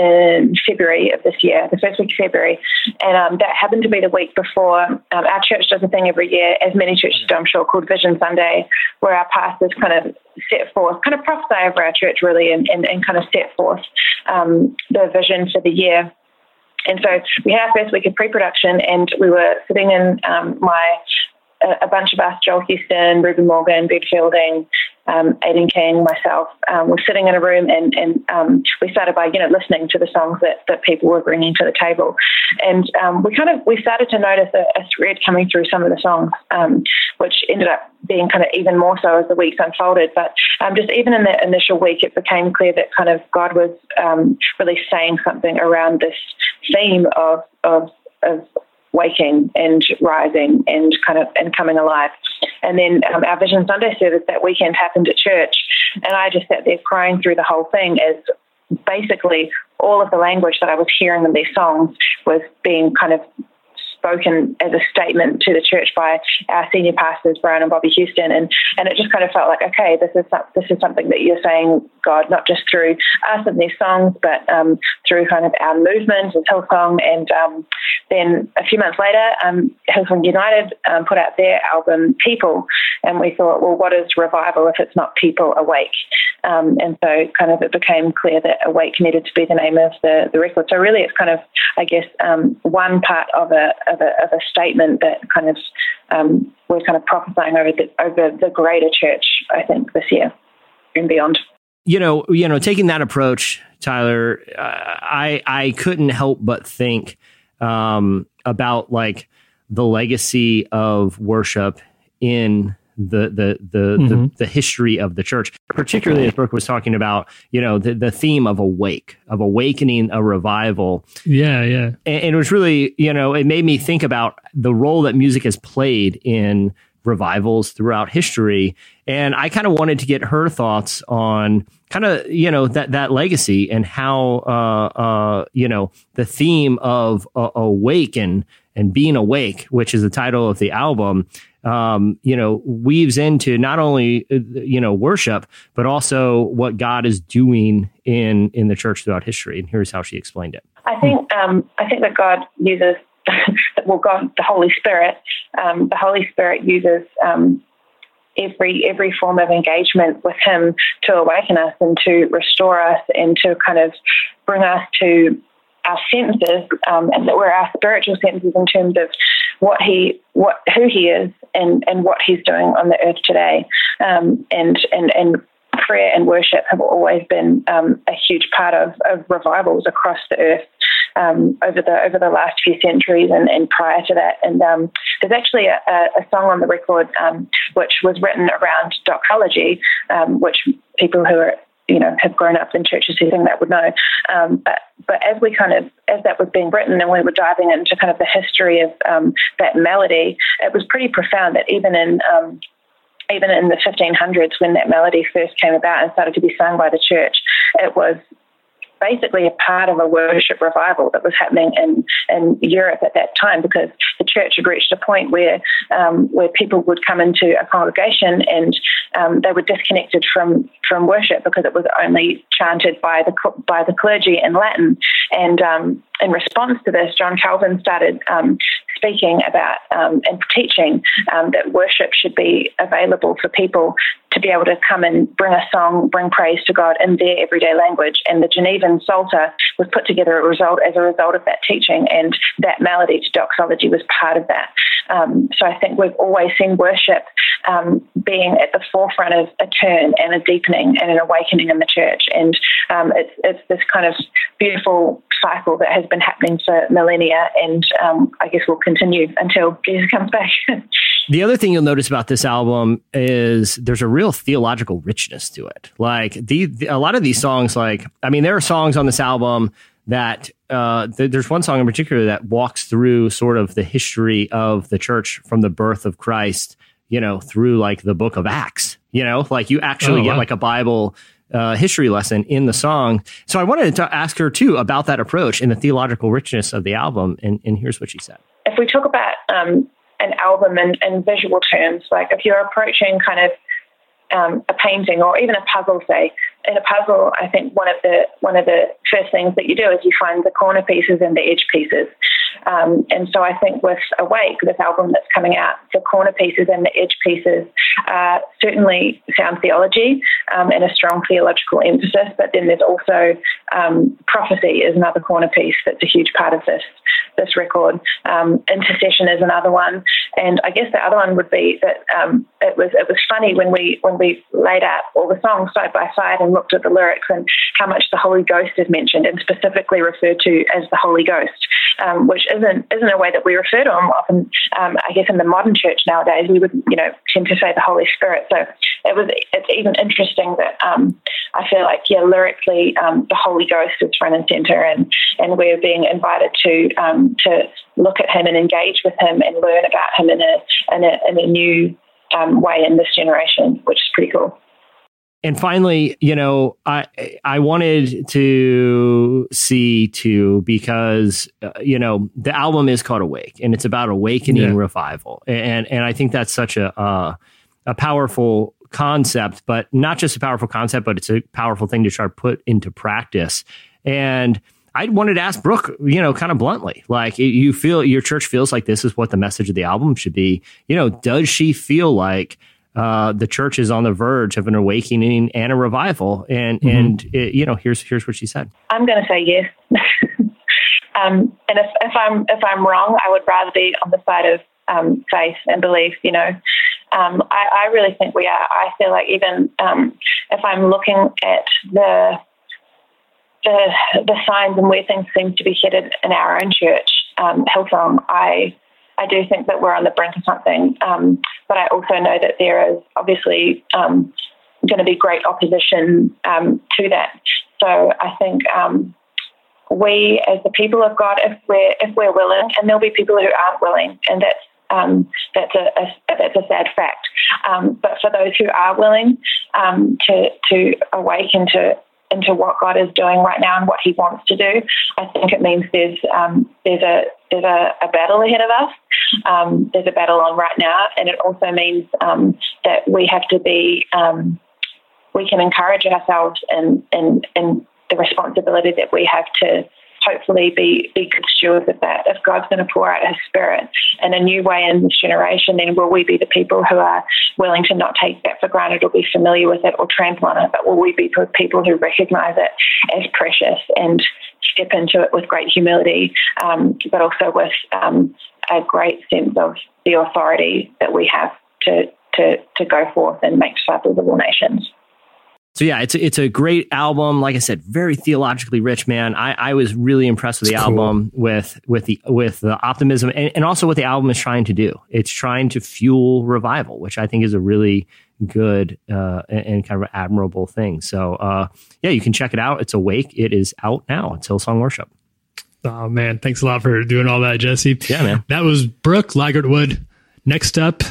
in February of this year, the first week of February, and that happened to be the week before our church does a thing every year, as many churches do, I'm sure, called Vision Sunday, where our pastors kind of set forth, kind of prophesy over our church really, and kind of set forth the vision for the year. And so we had our first week of pre-production, and we were sitting in a bunch of us, Joel Houston, Reuben Morgan, Bed Fielding, Aiden King, myself, were sitting in a room, and we started by, listening to the songs that people were bringing to the table. And we started to notice a thread coming through some of the songs, which ended up being kind of even more so as the weeks unfolded. But just even in that initial week, it became clear that kind of God was really saying something around this theme of waking and rising and kind of and coming alive. And then our Vision Sunday service that weekend happened at church, and I just sat there crying through the whole thing, as basically all of the language that I was hearing in these songs was being kind of spoken as a statement to the church by our senior pastors, Brian and Bobby Houston, and it just kind of felt like, okay, this is something that you're saying, God, not just through us and these songs, but through kind of our movement with Hillsong. And then a few months later, Hillsong United put out their album People, and we thought, well, what is revival if it's not people awake? And so kind of it became clear that Awake needed to be the name of the record. So really it's kind of, I guess, one part of a statement that kind of we're kind of prophesying over the greater church, I think, this year and beyond. Taking that approach, Tyler, I couldn't help but think about like the legacy of worship in the history of the church, particularly as Brooke was talking about, you know, the theme of awakening, a revival. Yeah, yeah. And it was really, you know, it made me think about the role that music has played in revivals throughout history. And I kind of wanted to get her thoughts on kind of, you know, that legacy and how, you know, the theme of awaken and being awake, which is the title of the album, you know, weaves into not only, you know, worship, but also what God is doing in the church throughout history. And here's how she explained it. I think that God uses, well, God, the Holy Spirit uses every form of engagement with Him to awaken us and to restore us and to kind of bring us to our senses, and that we're our spiritual senses in terms of who He is and what He's doing on the earth today. And prayer and worship have always been a huge part of revivals across the earth. Over the last few centuries and prior to that. And there's actually a song on the record which was written around doxology, which people who are, you know, have grown up in churches who think that would know. But as we kind of, as that was being written and we were diving into kind of the history of that melody, it was pretty profound that even in the 1500s when that melody first came about and started to be sung by the church, it was basically a part of a worship revival that was happening in Europe at that time, because the church had reached a point where people would come into a congregation and they were disconnected from worship because it was only chanted by the clergy in Latin. And in response to this, John Calvin started speaking about and teaching that worship should be available for people to be able to come and bring a song, bring praise to God in their everyday language. And the Genevan Psalter was put together as a result of that teaching, and that melody to doxology was part of that. So I think we've always seen worship being at the forefront of a turn and a deepening and an awakening in the church. And it's this kind of beautiful cycle that has been happening for millennia, and I guess will continue until Jesus comes back. The other thing you'll notice about this album is there's a real theological richness to it. Like a lot of these songs, like, I mean, there are songs on this album that there's one song in particular that walks through sort of the history of the church from the birth of Christ, you know, through like the book of Acts, you know, like you actually get like a Bible history lesson in the song. So I wanted to ask her too about that approach and the theological richness of the album. And here's what she said. If we talk about an album in visual terms, like if you're approaching kind of a painting or even a puzzle, say, in a puzzle, I think one of the first things that you do is you find the corner pieces and the edge pieces. And so I think with Awake, this album that's coming out, the corner pieces and the edge pieces certainly sound theology and a strong theological emphasis, but then there's also prophecy is another corner piece that's a huge part of this record. Intercession is another one. And I guess the other one would be that it was funny when we laid out all the songs side by side and looked at the lyrics and how much the Holy Ghost is mentioned and specifically referred to as the Holy Ghost, which isn't a way that we refer to Him often. I guess in the modern church nowadays, we would, you know, tend to say the Holy Spirit. So it's even interesting that I feel like, yeah, lyrically, the Holy Ghost is front and center, and we're being invited to look at Him and engage with Him and learn about Him in a new way in this generation, which is pretty cool. And finally, you know, I wanted to see too, because, you know, the album is called Awake and it's about awakening revival. And I think that's such a powerful concept, but not just a powerful concept, but it's a powerful thing to try to put into practice. And I wanted to ask Brooke, you know, kind of bluntly, like you feel your church feels like this is what the message of the album should be. You know, does she feel like the church is on the verge of an awakening and a revival? And you know, here's what she said. I'm going to say yes. And if I'm wrong, I would rather be on the side of faith and belief, you know. I really think we are. I feel like even if I'm looking at the signs and where things seem to be headed in our own church, Hillsong, I I do think that we're on the brink of something. But I also know that there is obviously going to be great opposition to that. So I think we, as the people of God, if we're willing, and there'll be people who aren't willing, and that's a sad fact. But for those who are willing to awake into what God is doing right now and what He wants to do, I think it means there's a battle ahead of us. There's a battle on right now, and it also means that we have to be. We can encourage ourselves in the responsibility that we have to hopefully be good stewards of that. If God's going to pour out His Spirit in a new way in this generation, then will we be the people who are willing to not take that for granted or be familiar with it or trample on it, but will we be people who recognise it as precious and step into it with great humility, but also with a great sense of the authority that we have to go forth and make disciples of all nations. So yeah, it's a great album. Like I said, very theologically rich, man. I was really impressed with the album, with the optimism and also what the album is trying to do. It's trying to fuel revival, which I think is a really good and kind of admirable thing. So yeah, you can check it out. It's Awake. It is out now. It's Hillsong Worship. Oh man, thanks a lot for doing all that, Jesse. Yeah, man. That was Brooke Ligertwood. Next up,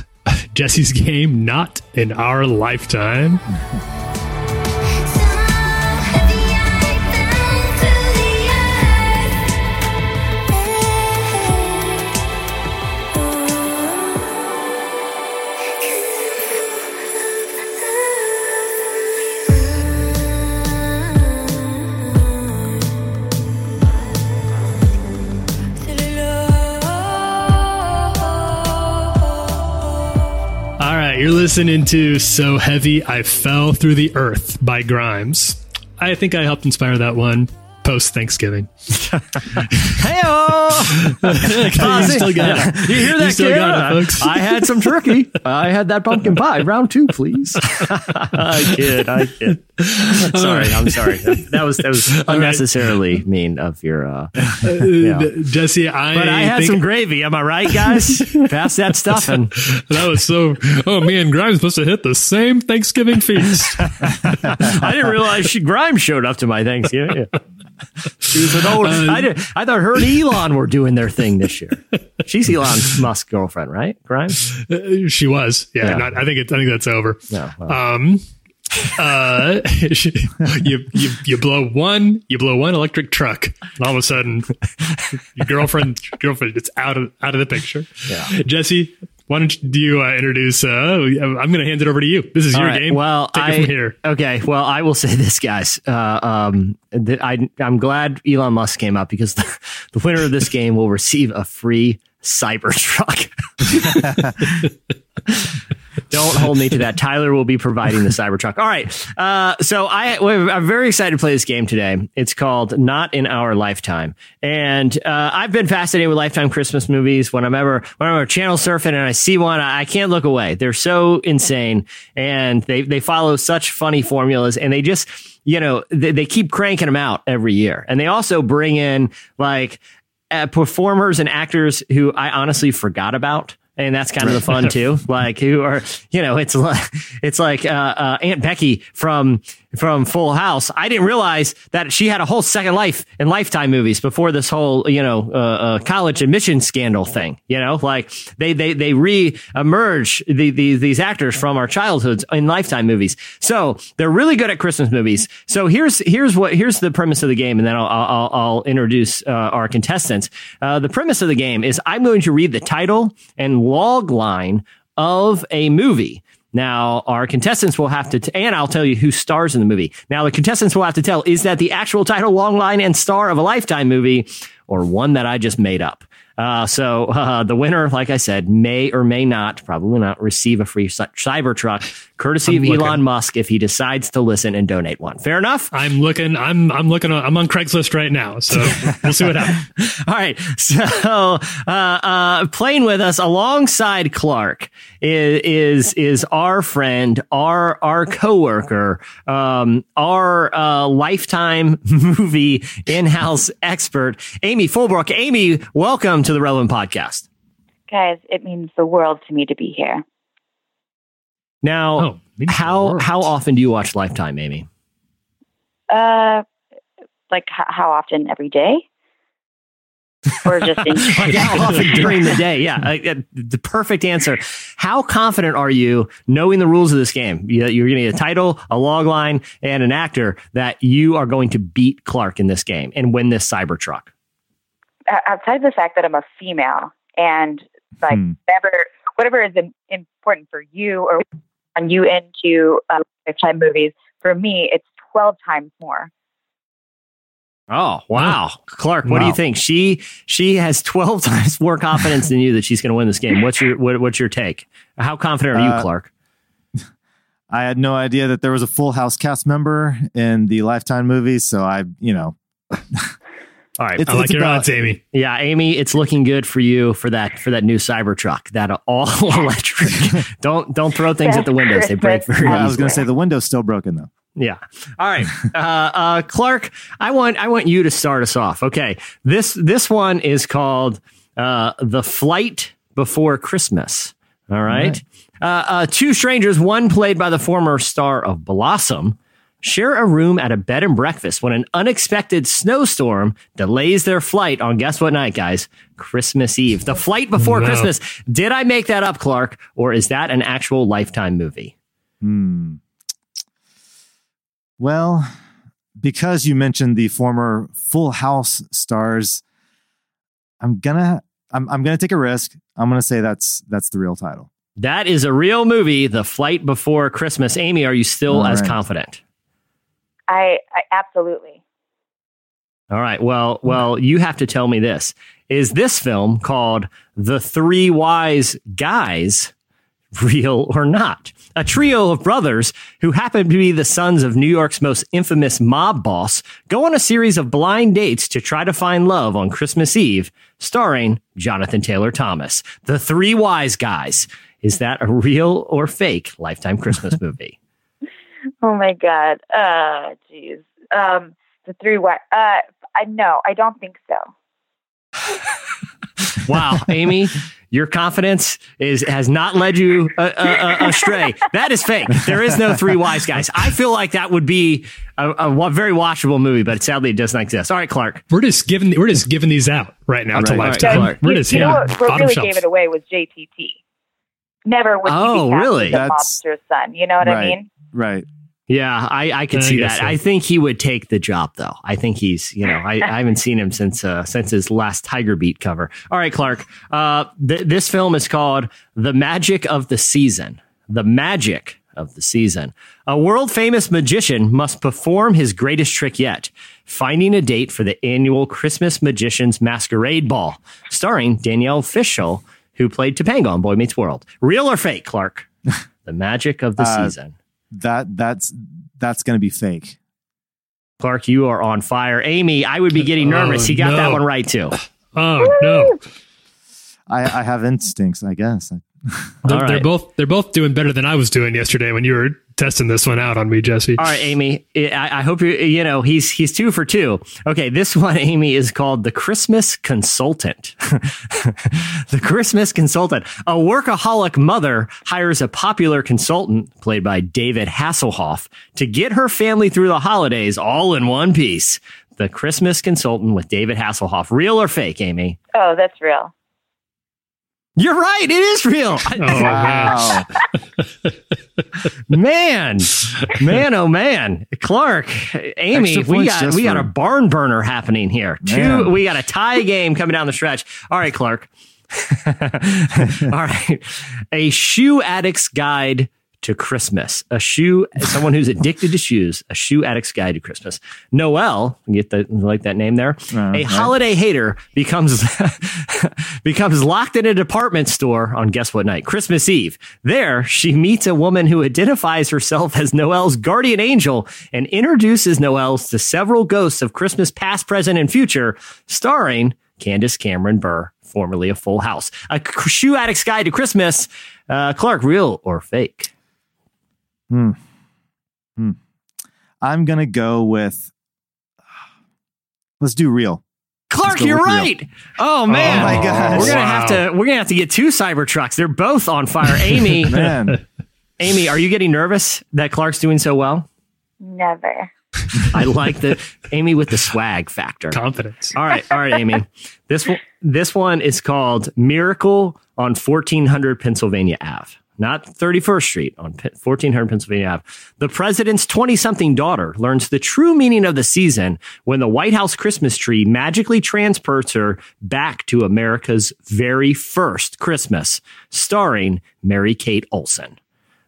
Jesse's Game, Not in Our Lifetime. You're listening to So Heavy I Fell Through the Earth by Grimes. I think I helped inspire that one post-Thanksgiving. Hey-o! You still got it. You hear that, Kara? Folks. I had some turkey. I had that pumpkin pie. Round two, please. I kid. Sorry, I'm sorry. That was unnecessarily mean of your Jesse. But I had some gravy. Am I right, guys? Pass that stuffing. That was so. Oh, me and Grimes must have hit the same Thanksgiving feast. I didn't realize Grimes showed up to my Thanksgiving. Yeah. She was an old. I thought her and Elon were doing their thing this year. She's Elon Musk's girlfriend, right? Grimes. She was. Yeah. I think that's over. No. Well. You blow one electric truck, and all of a sudden, your girlfriend, it's out of the picture. Yeah. Jesse, why don't you introduce? I'm going to hand it over to you. This is all your right. Game. Well, take it from here. Okay. Well, I will say this, guys. I'm glad Elon Musk came up because the winner of this game will receive a free Cybertruck. Don't hold me to that. Tyler will be providing the Cybertruck. All right. So I'm very excited to play this game today. It's called Not in Our Lifetime. And I've been fascinated with Lifetime Christmas movies. When I'm ever channel surfing and I see one, I can't look away. They're so insane. And they follow such funny formulas. And they just, they keep cranking them out every year. And they also bring in, performers and actors who I honestly forgot about. And that's kind of the fun too. It's like Aunt Becky from Full House. I didn't realize that she had a whole second life in Lifetime movies before this whole, college admission scandal thing. They re-emerge these actors from our childhoods in Lifetime movies. So they're really good at Christmas movies. So here's the premise of the game, and then I'll introduce our contestants. The premise of the game is I'm going to read the title and log line of a movie. Now, our contestants will have to, and I'll tell you who stars in the movie. Now, the contestants will have to tell, is that the actual title, long line, and star of a Lifetime movie, or one that I just made up? So the winner, like I said, may or may not, probably not, receive a free Cybertruck, courtesy of Elon Musk, if he decides to listen and donate one. Fair enough. I'm looking. I'm on Craigslist right now, so we'll see what happens. All right. So playing with us alongside Clark is our friend, our coworker, our Lifetime movie in-house expert, Amy Fulbrook. Amy, welcome to the Relevant Podcast. Guys, it means the world to me to be here. Now, how often do you watch Lifetime, Amy? Like how often? Every day? Or just in how often during the day? Yeah, the perfect answer. How confident are you, knowing the rules of this game? You're going to get a title, a log line, and an actor, that you are going to beat Clark in this game and win this Cybertruck? Outside of the fact that I'm a female and like whatever is important for you or on you into Lifetime movies, for me, it's 12 times more. Oh, wow. Clark, what do you think? She has 12 times more confidence than you that she's going to win this game. What's your take? How confident are you, Clark? I had no idea that there was a Full House cast member in the Lifetime movie, so all right. I like your odds, Amy. Yeah, Amy, it's looking good for you for that new Cybertruck, that all electric. Don't throw things at the windows. They break very easily. I was going to say the window's still broken though. Yeah. All right. Clark, I want you to start us off. Okay. This one is called The Flight Before Christmas. All right. Two strangers, one played by the former star of Blossom, share a room at a bed and breakfast when an unexpected snowstorm delays their flight on, guess what night, guys? Christmas Eve. The Flight Before Christmas. Did I make that up, Clark? Or is that an actual Lifetime movie? Well, because you mentioned the former Full House stars, I'm gonna take a risk. I'm gonna say that's the real title. That is a real movie, The Flight Before Christmas. Amy, are you still as confident? I absolutely. All right. Well, you have to tell me this. Is this film called The Three Wise Guys real or not? A trio of brothers who happen to be the sons of New York's most infamous mob boss go on a series of blind dates to try to find love on Christmas Eve, starring Jonathan Taylor Thomas. The Three Wise Guys. Is that a real or fake Lifetime Christmas movie? Oh my God. Geez. The Three Wise. No, I don't think so. Wow. Amy, your confidence has not led you astray. That is fake. There is no Three Wise Guys. I feel like that would be a very watchable movie, but sadly it doesn't exist. All right, Clark. We're just giving these out right now to Lifetime. Right. We're just what really gave it away was JTT. Never would you be really? The mobster's son. You know what I mean? Right. Yeah, I can see that. So. I think he would take the job, though. I think he's, I haven't seen him since his last Tiger Beat cover. All right, Clark. This film is called The Magic of the Season. The Magic of the Season. A world-famous magician must perform his greatest trick yet, finding a date for the annual Christmas Magician's Masquerade Ball, starring Danielle Fishel, who played Topanga on Boy Meets World. Real or fake, Clark? The Magic of the Season. That's going to be fake. Clark, you are on fire. Amy, I would be getting nervous. He got that one right too. Oh no! I have instincts, I guess. They're both doing better than I was doing yesterday when you were testing this one out on me, Jesse. All right, Amy. I hope he's 2 for 2. Okay, this one, Amy, is called The Christmas Consultant. The Christmas Consultant. A workaholic mother hires a popular consultant, played by David Hasselhoff, to get her family through the holidays all in one piece. The Christmas Consultant with David Hasselhoff. Real or fake, Amy? Oh, that's real. You're right. It is real. Oh, wow. Man, oh man. Clark, Amy, we got a barn burner happening here. Man. We got a tie game coming down the stretch. All right, Clark. All right. A shoe addict's guide to Christmas. Someone who's addicted to shoes, a shoe addict's guide to Christmas. Noel, like that name there. A holiday hater becomes locked in a department store on, guess what night? Christmas Eve. There, she meets a woman who identifies herself as Noel's guardian angel and introduces Noel to several ghosts of Christmas past, present, and future, starring Candace Cameron Burr, formerly of Full House. A shoe addict's guide to Christmas. Clark, real or fake? I'm going to go with, let's do real. Clark, you're right. Oh man, oh my gosh. We're gonna have to get two Cybertrucks. They're both on fire. Amy, man. Amy, are you getting nervous that Clark's doing so well? Never. I like the Amy with the swag factor, confidence. All right, Amy. This one is called Miracle on 1400 Pennsylvania Ave. Not 31st Street, on 1400 Pennsylvania Ave. The president's 20-something daughter learns the true meaning of the season when the White House Christmas tree magically transports her back to America's very first Christmas, starring Mary-Kate Olsen.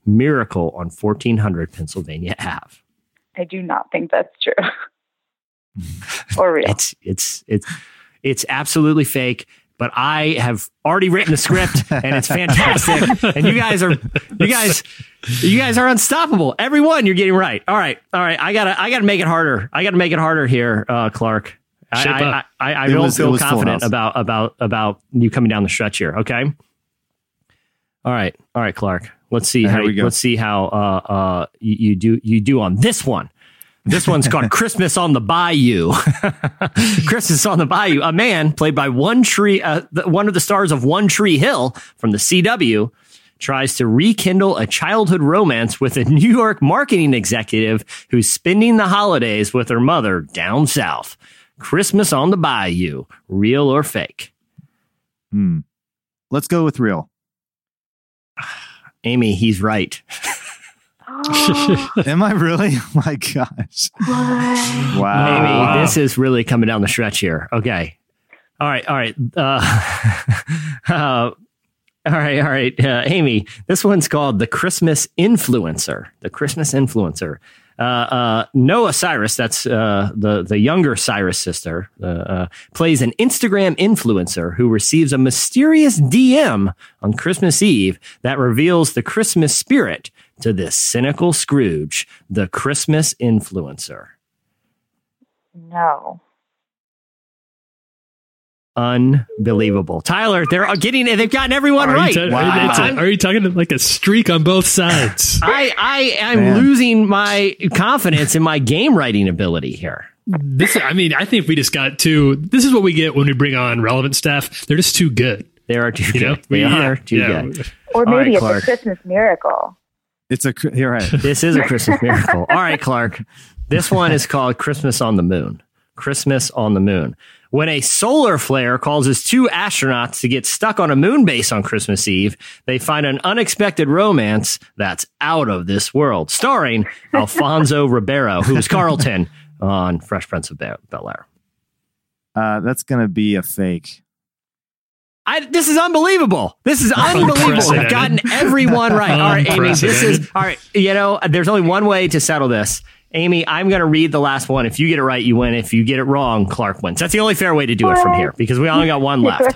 Miracle on 1400 Pennsylvania Ave. I do not think that's true. Or real. It's absolutely fake. But I have already written a script, and it's fantastic. And you guys are unstoppable. Everyone, you're getting right. All right. I gotta make it harder. here, Clark. I don't feel confident about you coming down the stretch here. Okay. All right, Clark. Let's see how we go. Let's see how you do on this one. This one's called Christmas on the Bayou. Christmas on the Bayou. A man played by one of the stars of One Tree Hill from the CW tries to rekindle a childhood romance with a New York marketing executive who's spending the holidays with her mother down south. Christmas on the Bayou. Real or fake? Let's go with real. Amy, he's right. Am I really? Oh my gosh. What? Wow. Amy, this is really coming down the stretch here. Okay. All right. All right. Amy, this one's called The Christmas Influencer. Noah Cyrus, that's the younger Cyrus sister, plays an Instagram influencer who receives a mysterious DM on Christmas Eve that reveals the Christmas spirit to this cynical Scrooge, the Christmas influencer. No. Unbelievable. Tyler, they've gotten everyone right. Are you talking to like a streak on both sides? I'm losing my confidence in my game writing ability here. I think we just got too. This is what we get when we bring on relevant staff. They're just too good. They are too good. They are too good. Or maybe it's a Christmas miracle. You're right. This is a Christmas miracle. All right, Clark. This one is called Christmas on the Moon. When a solar flare causes two astronauts to get stuck on a moon base on Christmas Eve, they find an unexpected romance that's out of this world, starring Alfonso Ribeiro, who was Carlton on Fresh Prince of Bel-Air. That's going to be a fake. This is unbelievable. We've gotten everyone right. All right, Amy, this is... All right, there's only one way to settle this. Amy, I'm going to read the last one. If you get it right, you win. If you get it wrong, Clark wins. That's the only fair way to do it from here, because we only got one left.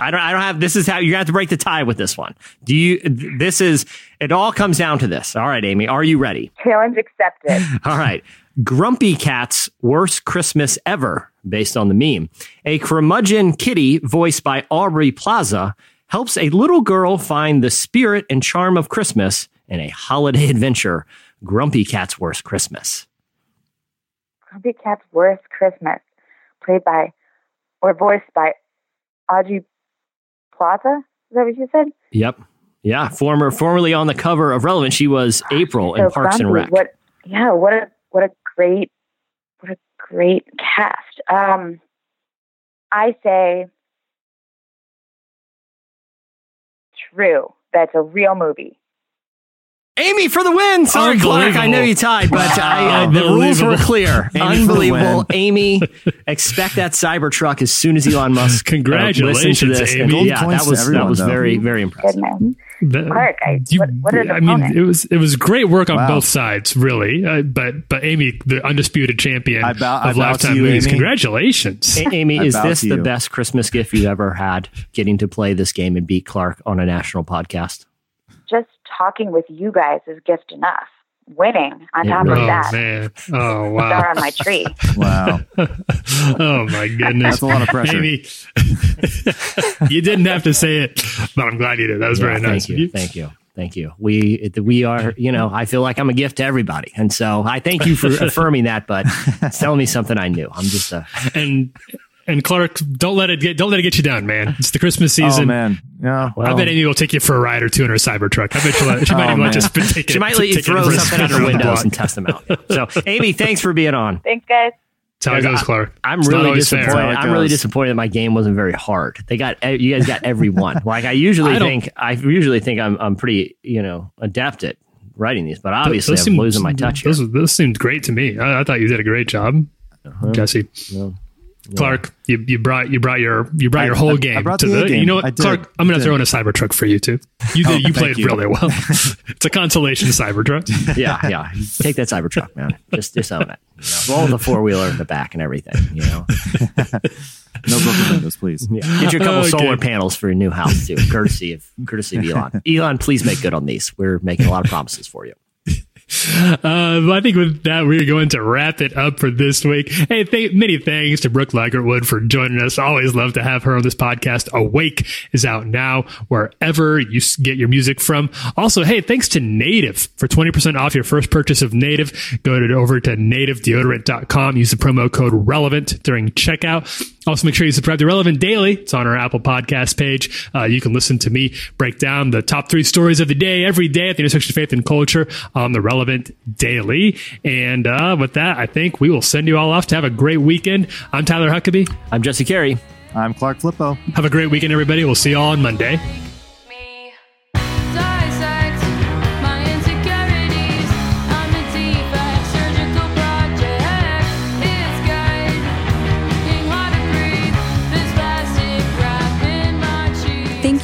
This is how you're going to have to break the tie with this one. It all comes down to this. All right, Amy, are you ready? Challenge accepted. All right. Grumpy Cat's Worst Christmas Ever, based on the meme. A curmudgeon kitty, voiced by Aubrey Plaza, helps a little girl find the spirit and charm of Christmas in a holiday adventure. Grumpy Cat's Worst Christmas. Grumpy Cat's Worst Christmas, voiced by Aubrey Plaza. Is that what you said? Yep. Yeah. Formerly on the cover of Relevant, she was April in Parks and Rec. What a great cast. I say true. That's a real movie. Amy for the win. Sorry, Clark. I know you tied, but the rules were clear. Unbelievable. Amy, expect that Cybertruck as soon as Elon Musk. Congratulations, to this. Amy. And, that was very, very impressive. Clark, it was great work on both sides, really. But Amy, the undisputed champion of lifetime movies. Congratulations, Amy. Is this the best Christmas gift you ever had? Getting to play this game and beat Clark on a national podcast. Just talking with you guys is gift enough. Winning on top of that. Oh, man. Oh, wow. Star on my tree. Wow. Oh, my goodness. That's a lot of pressure. Amy, you didn't have to say it, but I'm glad you did. That was very nice. Thank you. We are, I feel like I'm a gift to everybody. And so I thank you for affirming that, but it's telling me something I knew. I'm just And Clark, don't let it get you down, man. It's the Christmas season. Oh man, yeah. Well, I bet Amy will take you for a ride or two in her Cybertruck. I bet she might even let you take it. She might let you throw something out her windows and test them out. So, Amy, thanks for being on. Thanks, guys. That's how it goes, Clark. I'm really disappointed my game wasn't very hard. You guys got every one. Like I usually think I'm pretty, adept at writing these, but obviously I'm losing my touch. Those seemed great to me. I thought you did a great job, Jesse. Yeah. Clark, you brought your whole game to the game. You know what, Clark? I'm going to throw in a Cybertruck for you too. You played really well. It's a consolation Cybertruck. Yeah. Take that Cybertruck, man. Just own it. Roll the 4-wheeler in the back and everything. No broken windows, please. Yeah. Get you a couple solar panels for your new house too, courtesy of Elon. Elon, please make good on these. We're making a lot of promises for you. I think with that, we're going to wrap it up for this week. Hey, many thanks to Brooke Ligertwood for joining us. Always love to have her on this podcast. Awake is out now wherever you get your music from. Also, hey, thanks to Native for 20% off your first purchase of Native. Go over to nativedeodorant.com. Use the promo code RELEVANT during checkout. Also, make sure you subscribe to Relevant Daily. It's on our Apple Podcast page. You can listen to me break down the top 3 stories of the day every day at the intersection of faith and culture on the Relevant Daily. And with that, I think we will send you all off to have a great weekend. I'm Tyler Huckabee. I'm Jesse Carey. I'm Clark Flippo. Have a great weekend, everybody. We'll see you all on Monday. Thank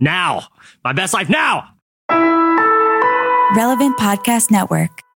Now, my best life now. Relevant Podcast Network.